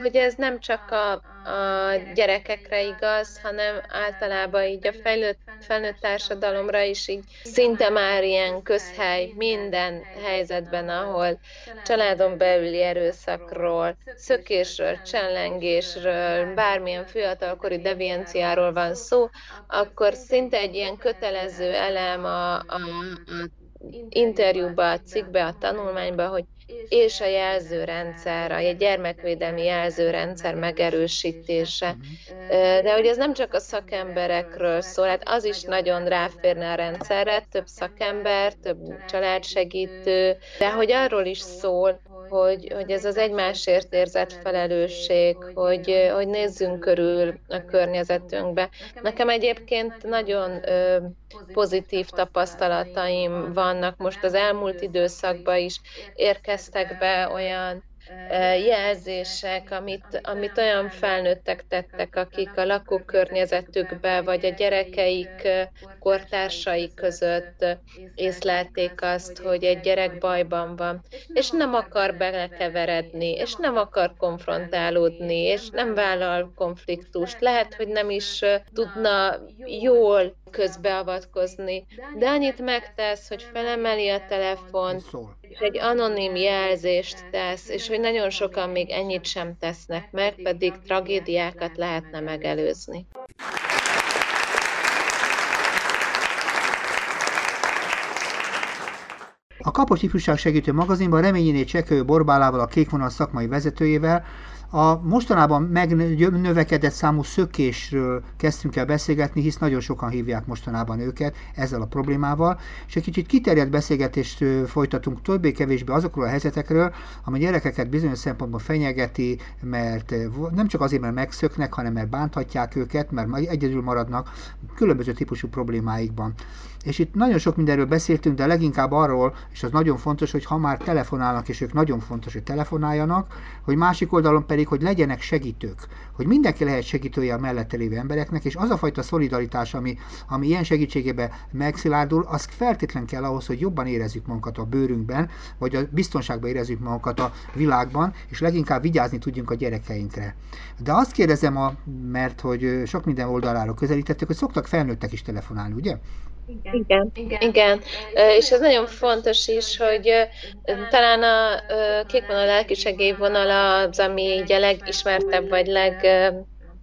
hogy ez nem csak a, a gyerekekre igaz, hanem általában így a fejlőtt, felnőtt társadalomra is így szinte már ilyen közhely minden helyzetben, ahol családon belüli erőszak ról, szökésről, csellengésről, bármilyen fiatalkori devianciáról van szó, akkor szinte egy ilyen kötelező elem a, a, a interjúba, a cikkbe, a tanulmányba, hogy és a jelzőrendszer, a gyermekvédelmi jelzőrendszer megerősítése. De hogy ez nem csak a szakemberekről szól, hát az is nagyon ráférne a rendszerre, több szakember, több családsegítő, de hogy arról is szól, Hogy, hogy ez az egymásért érzett felelősség, hogy, hogy nézzünk körül a környezetünkbe. Nekem egyébként nagyon ö, pozitív tapasztalataim vannak. Most az elmúlt időszakban is érkeztek be olyan jelzések, amit, amit olyan felnőttek tettek, akik a lakókörnyezetükbe, vagy a gyerekeik kortársai között észlelték azt, hogy egy gyerek bajban van, és nem akar belekeveredni, és nem akar konfrontálódni, és nem vállal konfliktust. Lehet, hogy nem is tudna jól közbeavatkozni, de annyit megtesz, hogy felemeli a telefont, és egy anonim jelzést tesz, és hogy nagyon sokan még ennyit sem tesznek meg, pedig tragédiákat lehetne megelőzni. A Kapocs Ifjúság Segítő Magazinban Reményi Csekő Borbálával, a Kék Vonal szakmai vezetőjével a mostanában megnövekedett számú szökésről kezdtünk el beszélgetni, hisz nagyon sokan hívják mostanában őket ezzel a problémával, és egy kicsit kiterjedt beszélgetést folytatunk többé-kevésbé azokról a helyzetekről, ami gyerekeket bizonyos szempontból fenyegeti, mert nem csak azért, mert megszöknek, hanem mert bánthatják őket, mert egyedül maradnak különböző típusú problémáikban. És itt nagyon sok mindenről beszéltünk, de leginkább arról, és az nagyon fontos, hogy ha már telefonálnak, és ők nagyon fontos, hogy telefonáljanak, hogy másik oldalon pedig, hogy legyenek segítők, hogy mindenki lehet segítője a mellette lévő embereknek, és az a fajta szolidaritás, ami, ami ilyen segítségében megszilárdul, az feltétlen kell ahhoz, hogy jobban érezzük magunkat a bőrünkben, vagy a biztonságban érezzük magunkat a világban, és leginkább vigyázni tudjunk a gyerekeinkre. De azt kérdezem, a, mert hogy sok minden oldaláról közelítettük, hogy szoktak felnőttek is telefonálni, ugye? Igen. Igen. Igen. Igen. És ez nagyon fontos is, hogy talán a Kék Vonal lelkisegély vonala az, ami így a legismertebb, vagy leg...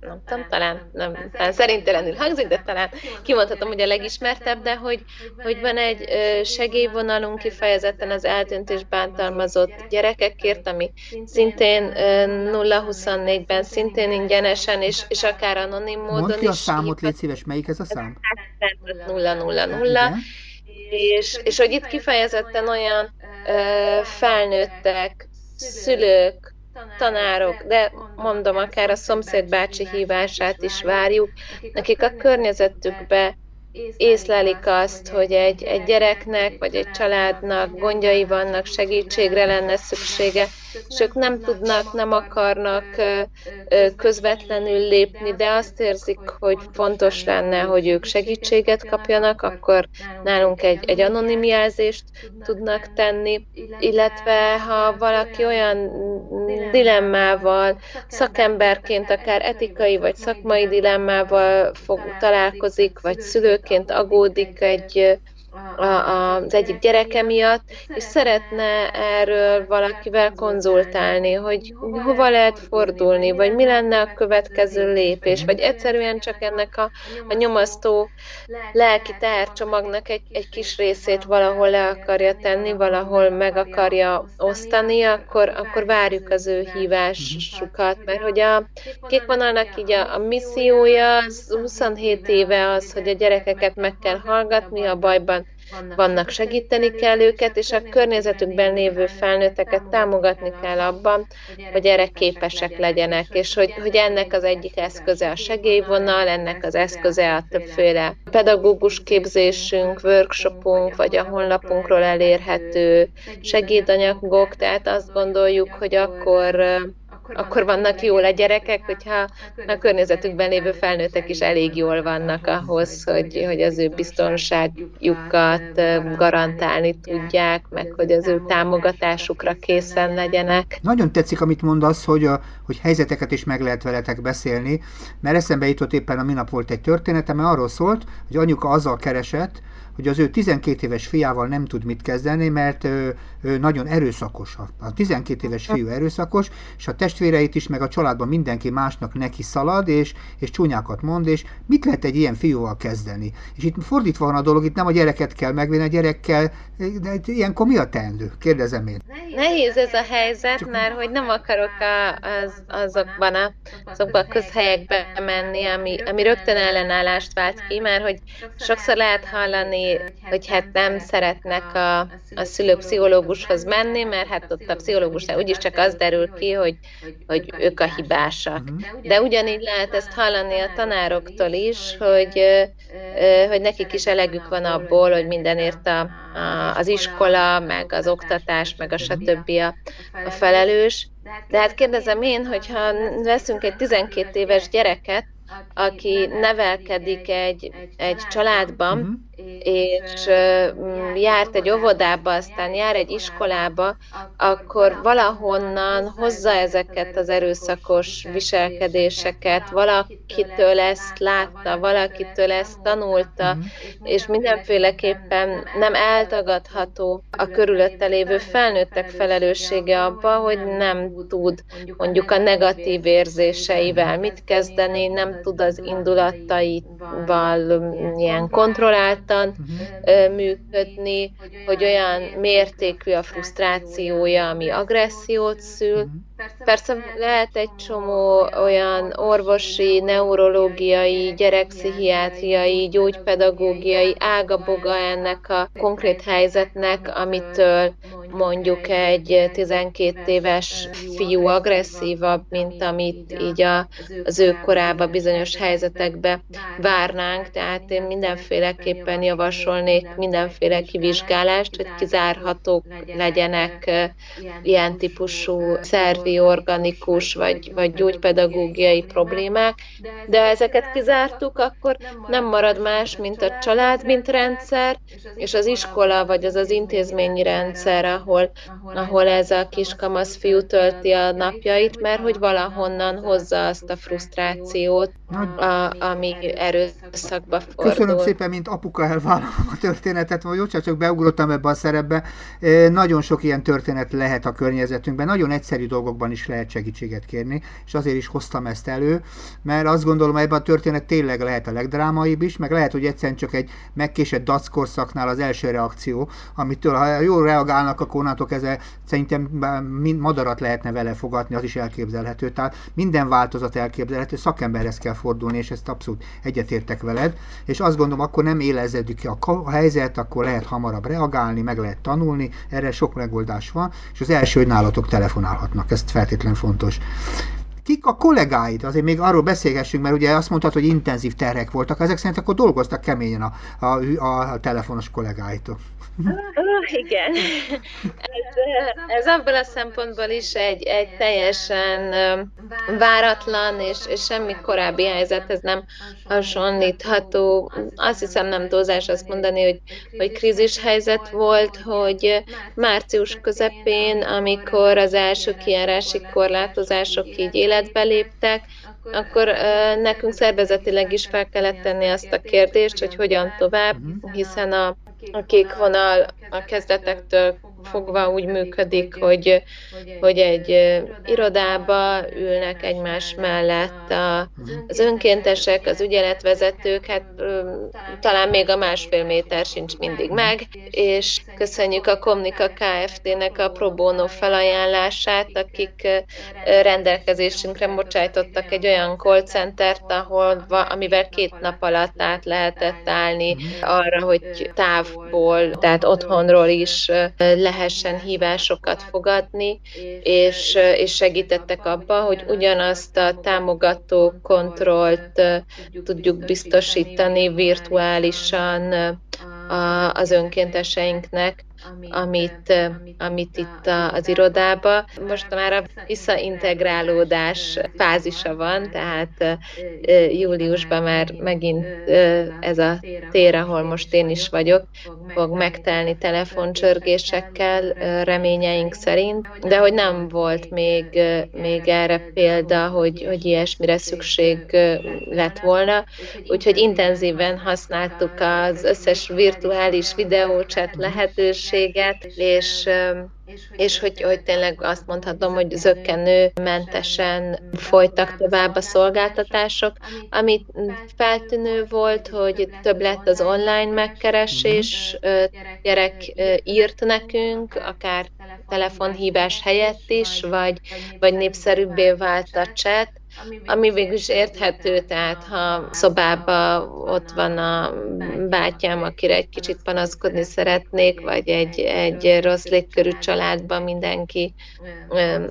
nem tudom, talán, nem, talán szerintelenül hangzik, de talán kimondhatom, hogy a legismertebb, de hogy, hogy van egy segélyvonalunk kifejezetten az eltűnt és bántalmazott gyerekekért, ami szintén nulla huszonnégyben szintén ingyenesen, és, és akár anonim módon is. Mondd ki a számot, légy szíves, melyik ez a szám? nulla nulla nulla. És, és hogy itt kifejezetten olyan felnőttek, szülők, tanárok, de mondom, akár a szomszédbácsi hívását is várjuk, akik a környezetükbe észlelik azt, hogy egy, egy gyereknek vagy egy családnak gondjai vannak, segítségre lenne szüksége, és ők nem tudnak, nem akarnak közvetlenül lépni, de azt érzik, hogy fontos lenne, hogy ők segítséget kapjanak, akkor nálunk egy, egy anonim jelzést tudnak tenni, illetve ha valaki olyan dilemmával, szakemberként akár etikai vagy szakmai dilemmával fog, találkozik, vagy szülőként agódik egy A, a, az egyik gyereke miatt, és szeretne erről valakivel konzultálni, hogy hova lehet fordulni, vagy mi lenne a következő lépés, vagy egyszerűen csak ennek a, a nyomasztó lelki tárcsomagnak egy, egy kis részét valahol le akarja tenni, valahol meg akarja osztani, akkor, akkor várjuk az ő hívásukat, mert hogy a Kék Vonalnak így a, a missziója az huszonhét éve az, hogy a gyerekeket meg kell hallgatni, a bajban vannak, segíteni kell őket, és a környezetükben lévő felnőtteket támogatni kell abban, hogy erre képesek legyenek, és hogy, hogy ennek az egyik eszköze a segélyvonal, ennek az eszköze a többféle pedagógus képzésünk, workshopunk, vagy a honlapunkról elérhető segédanyagok, tehát azt gondoljuk, hogy akkor... akkor vannak jól a gyerekek, hogyha a környezetükben lévő felnőttek is elég jól vannak ahhoz, hogy, hogy az ő biztonságjukat garantálni tudják, meg hogy az ő támogatásukra készen legyenek. Nagyon tetszik, amit mondasz, hogy, a, hogy helyzeteket is meg lehet veletek beszélni, mert eszembe jutott éppen a minap volt egy történetem, mert arról szólt, hogy anyuka azzal keresett, hogy az ő tizenkét éves fiával nem tud mit kezdeni, mert ő, ő nagyon erőszakos. A tizenkét éves fiú erőszakos, és a testvéreit is, meg a családban mindenki másnak neki szalad, és, és csúnyákat mond, és mit lehet egy ilyen fiúval kezdeni? És itt fordítva van a dolog, itt nem a gyereket kell megvédeni, a gyerekkel, de ilyenkor mi a teendő? Kérdezem én. Nehéz ez a helyzet, Csak... mert hogy nem akarok a, az, azokban a, azokba a közhelyekbe menni, ami, ami rögtön ellenállást vált ki, mert hogy sokszor lehet hallani, hogy hát nem szeretnek a, a szülők pszichológushoz menni, mert hát ott a pszichológusnál úgyis csak az derül ki, hogy, hogy ők a hibásak. De ugyanígy lehet ezt hallani a tanároktól is, hogy, hogy nekik is elegük van abból, hogy mindenért a, a, az iskola, meg az oktatás, meg a stb. A, a felelős. De hát kérdezem én, hogyha veszünk egy tizenkét éves gyereket, aki nevelkedik egy, egy családban, uh-huh. és uh, járt egy óvodába, aztán jár egy iskolába, akkor valahonnan hozza ezeket az erőszakos viselkedéseket, valakitől ezt látta, valakitől ezt tanulta, uh-huh. és mindenféleképpen nem eltagadható a körülötte lévő felnőttek felelőssége abba, hogy nem tud mondjuk a negatív érzéseivel mit kezdeni, nem tud az indulataival ilyen kontrolláltan uh-huh. működni, hogy olyan mértékű a frusztrációja, ami agressziót szül. Uh-huh. Persze lehet egy csomó olyan orvosi, neurológiai, gyerekpszichiátriai, gyógypedagógiai ágaboga ennek a konkrét helyzetnek, amitől mondjuk egy tizenkét éves fiú agresszívabb, mint amit így a, az ő korában bizonyos helyzetekbe várnánk. Tehát én mindenféleképpen javasolnék mindenféle kivizsgálást, hogy kizárhatók legyenek ilyen típusú szervi bioorganikus vagy, vagy gyógypedagógiai problémák, de ezeket kizártuk, akkor nem marad más, mint a család, mint rendszer, és az iskola, vagy az az intézményi rendszer, ahol, ahol ez a kiskamasz fiú tölti a napjait, mert hogy valahonnan hozza azt a frusztrációt, a, ami erőszakba fordul. Köszönöm szépen, mint apuka elvállalom a történetet, vagy úgysem csak beugrottam ebbe a szerepbe. Nagyon sok ilyen történet lehet a környezetünkben, nagyon egyszerű dolgokban is lehet segítséget kérni, és azért is hoztam ezt elő, mert azt gondolom, ebben a történet tényleg lehet a legdrámaibb is, meg lehet, hogy egyszerűen csak egy megkésett dackorszaknál az első reakció, amitől ha jól reagálnak, akkor onnantól kezdve szerintem madarat lehetne vele fogadni, az is elképzelhető. Tehát minden változat elképzelhető, szakemberhez kell fordulni, és ezt abszolút egyetértek veled, és azt gondolom, akkor nem élezedik ki a helyzet, akkor lehet hamarabb reagálni, meg lehet tanulni, erre sok megoldás van, és az első, hogy nálatok telefonálhatnak, ez feltétlen fontos. Kik a kollégáid? Azért még arról beszélgessünk, mert ugye azt mondtad, hogy intenzív terhek voltak, ezek szerint akkor dolgoztak keményen a, a, a telefonos kollégáitok. Oh, igen. Ez, ez abból a szempontból is egy, egy teljesen váratlan és, és semmi korábbi helyzethez nem hasonlítható. Azt hiszem, nem túlzás azt mondani, hogy, hogy krízis helyzet volt, hogy március közepén, amikor az első kijárási korlátozások így életbe léptek, akkor uh, nekünk szervezetileg is fel kellett tenni azt a kérdést, hogy hogyan tovább, hiszen a, a kék vonal a kezdetektől fogva úgy működik, hogy, hogy egy irodába ülnek egymás mellett a, az önkéntesek, az ügyeletvezetők, hát talán még a másfél méter sincs mindig meg, és köszönjük a Komnika Kft-nek a pro bono felajánlását, akik rendelkezésünkre bocsájtottak egy olyan call centert, ahol, amivel két nap alatt át lehetett állni arra, hogy távból, tehát otthonról is lehessen hívásokat fogadni, és, és segítettek abban, hogy ugyanazt a támogató kontrollt tudjuk biztosítani virtuálisan az önkénteseinknek, Amit, amit itt az irodában. Most már a visszaintegrálódás fázisa van, tehát júliusban már megint ez a tér, ahol most én is vagyok, fog megtelni telefoncsörgésekkel reményeink szerint, de hogy nem volt még, még erre példa, hogy, hogy ilyesmire szükség lett volna, úgyhogy intenzíven használtuk az összes virtuális videócset lehetőséget, és, és hogy, hogy tényleg azt mondhatom, hogy zökkenőmentesen folytak tovább a szolgáltatások, ami feltűnő volt, hogy több lett az online megkeresés, gyerek írt nekünk, akár telefonhívás helyett is, vagy, vagy népszerűbbé vált a chat, ami végül is érthető, tehát ha szobában ott van a bátyám, akire egy kicsit panaszkodni szeretnék, vagy egy, egy rossz légkörű családban mindenki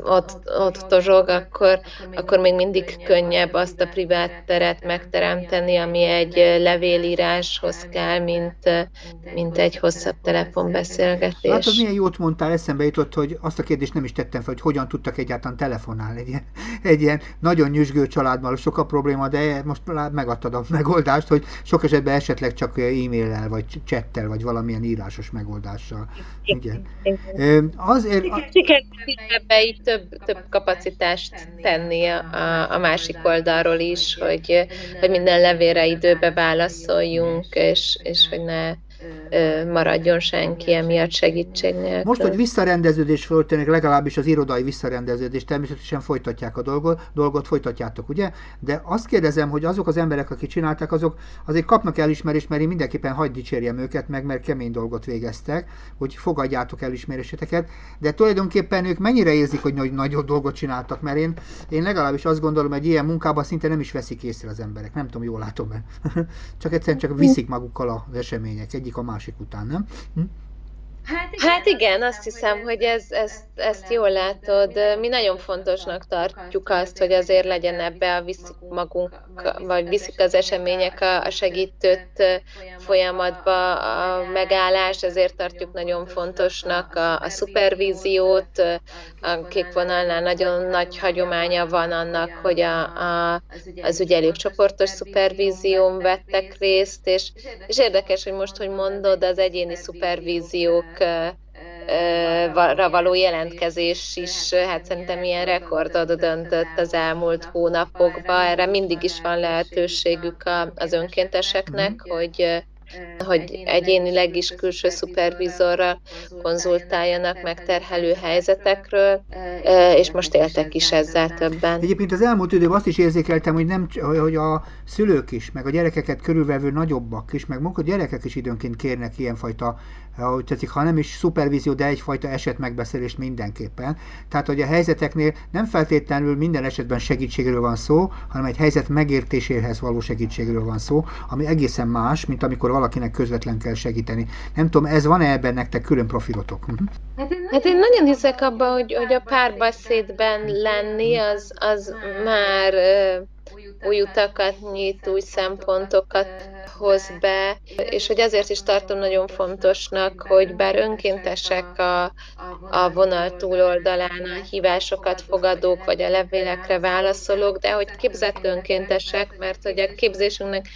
ott, ott tozsog, akkor, akkor még mindig könnyebb azt a privát teret megteremteni, ami egy levélíráshoz kell, mint, mint egy hosszabb telefonbeszélgetés. Hát az milyen jót mondtál, eszembe jutott, hogy azt a kérdést nem is tettem fel, hogy hogyan tudtak egyáltalán telefonálni. Egy ilyen, egy ilyen nagyon nyüzsgő családban sok a probléma, de most megadtad a megoldást, hogy sok esetben esetleg csak e-mail-el, vagy csettel, vagy valamilyen írásos megoldással. Igen. Igen. Azért... Ebbe így több, több kapacitást tenni a, a másik oldalról is, hogy, hogy minden levélre időbe válaszoljunk, és, és hogy ne maradjon senki emiatt segítség nélkül. Most, hogy visszarendeződés történik, legalábbis az irodai visszarendeződés, természetesen folytatják a dolgot, dolgot folytatjátok, ugye? De azt kérdezem, hogy azok az emberek, akik csinálták, azok azért kapnak elismerést, mert én mindenképpen hagyd dicsérjem őket meg, mert kemény dolgot végeztek, hogy fogadjátok elismeréseteket, de tulajdonképpen ők mennyire érzik, hogy nagy, nagy dolgot csináltak, mert én, én legalábbis azt gondolom, hogy ilyen munkában szinte nem is veszik észre az emberek. Nem tudom, jól látom-e. Csak egyszerűen csak viszik magukkal az események, egyik a másik után, nem? Hm? Hát igen, hát igen, azt hiszem, hogy ez, ezt, ezt jól látod. Mi nagyon fontosnak tartjuk azt, hogy azért legyen ebbe a viszik magunk, vagy viszik az események a segítőt folyamatba a megállás, ezért tartjuk nagyon fontosnak a, a szupervíziót. A Kék Vonalnál nagyon nagy hagyománya van annak, hogy a, a, az ügyelők csoportos szupervízión vettek részt, és, és érdekes, hogy most, hogy mondod, az egyéni szupervíziók való jelentkezés is, hát szerintem ilyen rekordot döntött az elmúlt hónapokban. Erre mindig is van lehetőségük az önkénteseknek, mm-hmm. hogy, hogy egyénileg is külső szupervizorral konzultáljanak megterhelő helyzetekről, és most éltek is ezzel többen. Egyébként az elmúlt időben azt is érzékeltem, hogy, nem, hogy a szülők is, meg a gyerekeket körülvevő nagyobbak is, meg a gyerekek is időnként kérnek ilyenfajta, ahogy tetszik, ha nem is szupervízió, de egyfajta esetmegbeszélést mindenképpen. Tehát, hogy a helyzeteknél nem feltétlenül minden esetben segítségről van szó, hanem egy helyzet megértéséhez való segítségről van szó, ami egészen más, mint amikor valakinek közvetlen kell segíteni. Nem tudom, ez van-e ebben nektek külön profilotok? Hát én, hát én nagyon hiszek abban, hogy, hogy a párbeszédben lenni, az, az már új utakat nyit, új szempontokat hoz be, és hogy azért is tartom nagyon fontosnak, hogy bár önkéntesek a, a vonal túloldalán a hívásokat fogadók, vagy a levélekre válaszolók, de hogy képzett önkéntesek, mert hogy a képzésünknek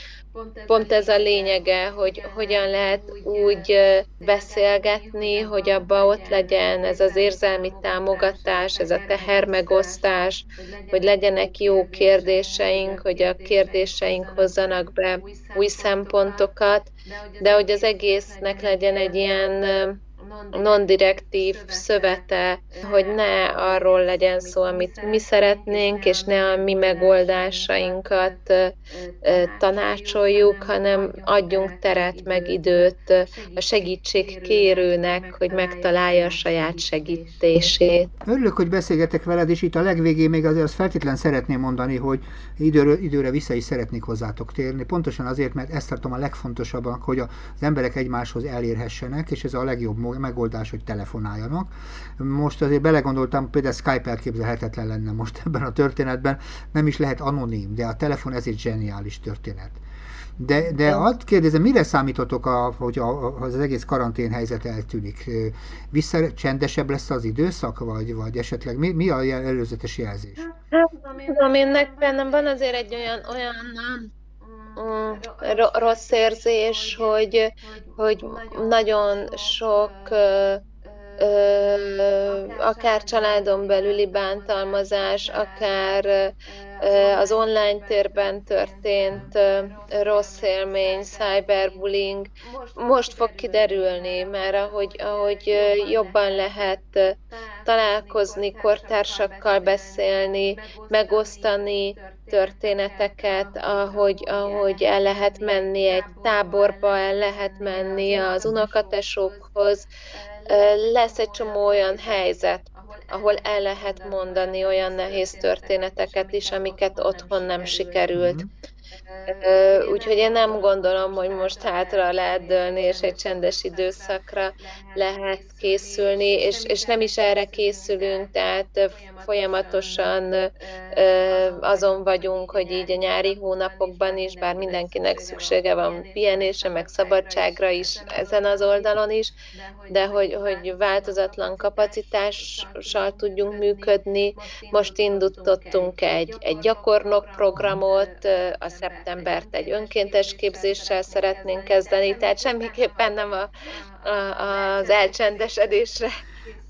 pont ez a lényege, hogy hogyan lehet úgy beszélgetni, hogy abba ott legyen ez az érzelmi támogatás, ez a tehermegosztás, hogy legyenek jó kérdéseink, hogy a kérdéseink hozzanak be új szempontokat, de hogy az egésznek legyen egy ilyen non-direktív szövete, hogy ne arról legyen szó, amit mi szeretnénk, és ne a mi megoldásainkat tanácsoljuk, hanem adjunk teret meg időt a segítségkérőnek, hogy megtalálja a saját segítését. Örülök, hogy beszélgetek veled, és itt a legvégén még azért azt feltétlen szeretném mondani, hogy időről, időre vissza is szeretnék hozzátok térni. Pontosan azért, mert ezt tartom a legfontosabbnak, hogy az emberek egymáshoz elérhessenek, és ez a legjobb megoldás, hogy telefonáljanak. Most azért belegondoltam, például Skype elképzelhetetlen lenne most ebben a történetben, nem is lehet anonim, de a telefon ezért zseniális történet. De, de azt kérdezem, mire számítotok, a, hogy a, az egész karantén helyzet eltűnik? Vissza csendesebb lesz az időszak, vagy, vagy esetleg mi, mi a előzetes jelzés? Hát, tudom, én nekem van azért egy olyan, olyan nem. rossz érzés, hogy, hogy nagyon sok akár családon belüli bántalmazás, akár az online térben történt rossz élmény, cyberbullying most fog kiderülni, mert ahogy, ahogy jobban lehet találkozni, kortársakkal beszélni, megosztani történeteket, ahogy, ahogy el lehet menni egy táborba, el lehet menni az unokatesókhoz, lesz egy csomó olyan helyzet, ahol el lehet mondani olyan nehéz történeteket is, amiket otthon nem sikerült. Úgyhogy én nem gondolom, hogy most hátra lehet dőlni, és egy csendes időszakra lehet készülni, és, és nem is erre készülünk, tehát folyamatosan azon vagyunk, hogy így a nyári hónapokban is, bár mindenkinek szüksége van pihenésre, meg szabadságra is ezen az oldalon is, de hogy, hogy változatlan kapacitással tudjunk működni. Most indítottunk egy, egy gyakornok programot, a szeptembert egy önkéntes képzéssel szeretnénk kezdeni, tehát semmiképpen nem a, a, az elcsendesedésre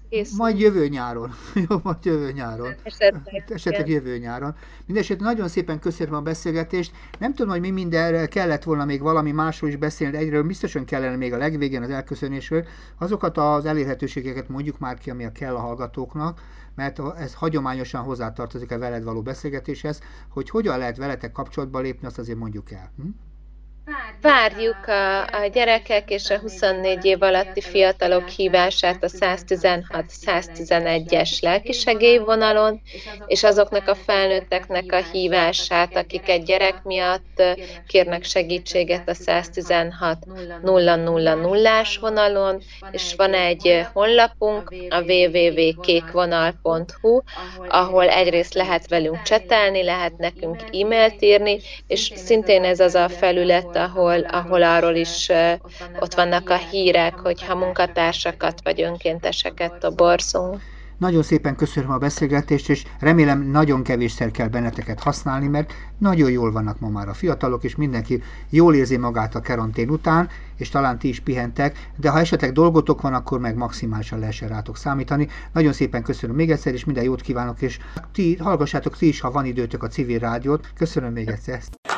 készül. Majd jövő nyáron. Jó, majd jövő nyáron. Esetleg, Esetleg jövő nyáron. Mindenesetre nagyon szépen köszönöm a beszélgetést. Nem tudom, hogy mi mindenre kellett volna még valami másról is beszélni, egyről biztosan kellene még a legvégén az elköszönésről. Azokat az elérhetőségeket mondjuk már ki, ami kell a hallgatóknak, mert ez hagyományosan hozzátartozik a veled való beszélgetéshez, hogy hogyan lehet veletek kapcsolatba lépni, azt azért mondjuk el. Hm? Várjuk a, a gyerekek és a huszonnégy év alatti fiatalok hívását a száztizenhat száztizenegyes lelkisegélyvonalon, és azoknak a felnőtteknek a hívását, akik egy gyerek miatt kérnek segítséget a száztizenhat nulla nulla nullás vonalon, és van egy honlapunk, a double-u double-u double-u pont kék vonal pont hú, ahol egyrészt lehet velünk csetelni, lehet nekünk e-mailt írni, és szintén ez az a felület, ahol ahol arról is ott vannak a hírek, hogyha munkatársakat vagy önkénteseket toborzunk. Nagyon szépen köszönöm a beszélgetést, és remélem nagyon kevésszer kell benneteket használni, mert nagyon jól vannak ma már a fiatalok, és mindenki jól érzi magát a karantén után, és talán ti is pihentek, de ha esetleg dolgotok van, akkor meg maximálisan lehessen rátok számítani. Nagyon szépen köszönöm még egyszer, és minden jót kívánok, és ti hallgassátok ti is, ha van időtök a civil rádiót. Köszönöm még egyszer.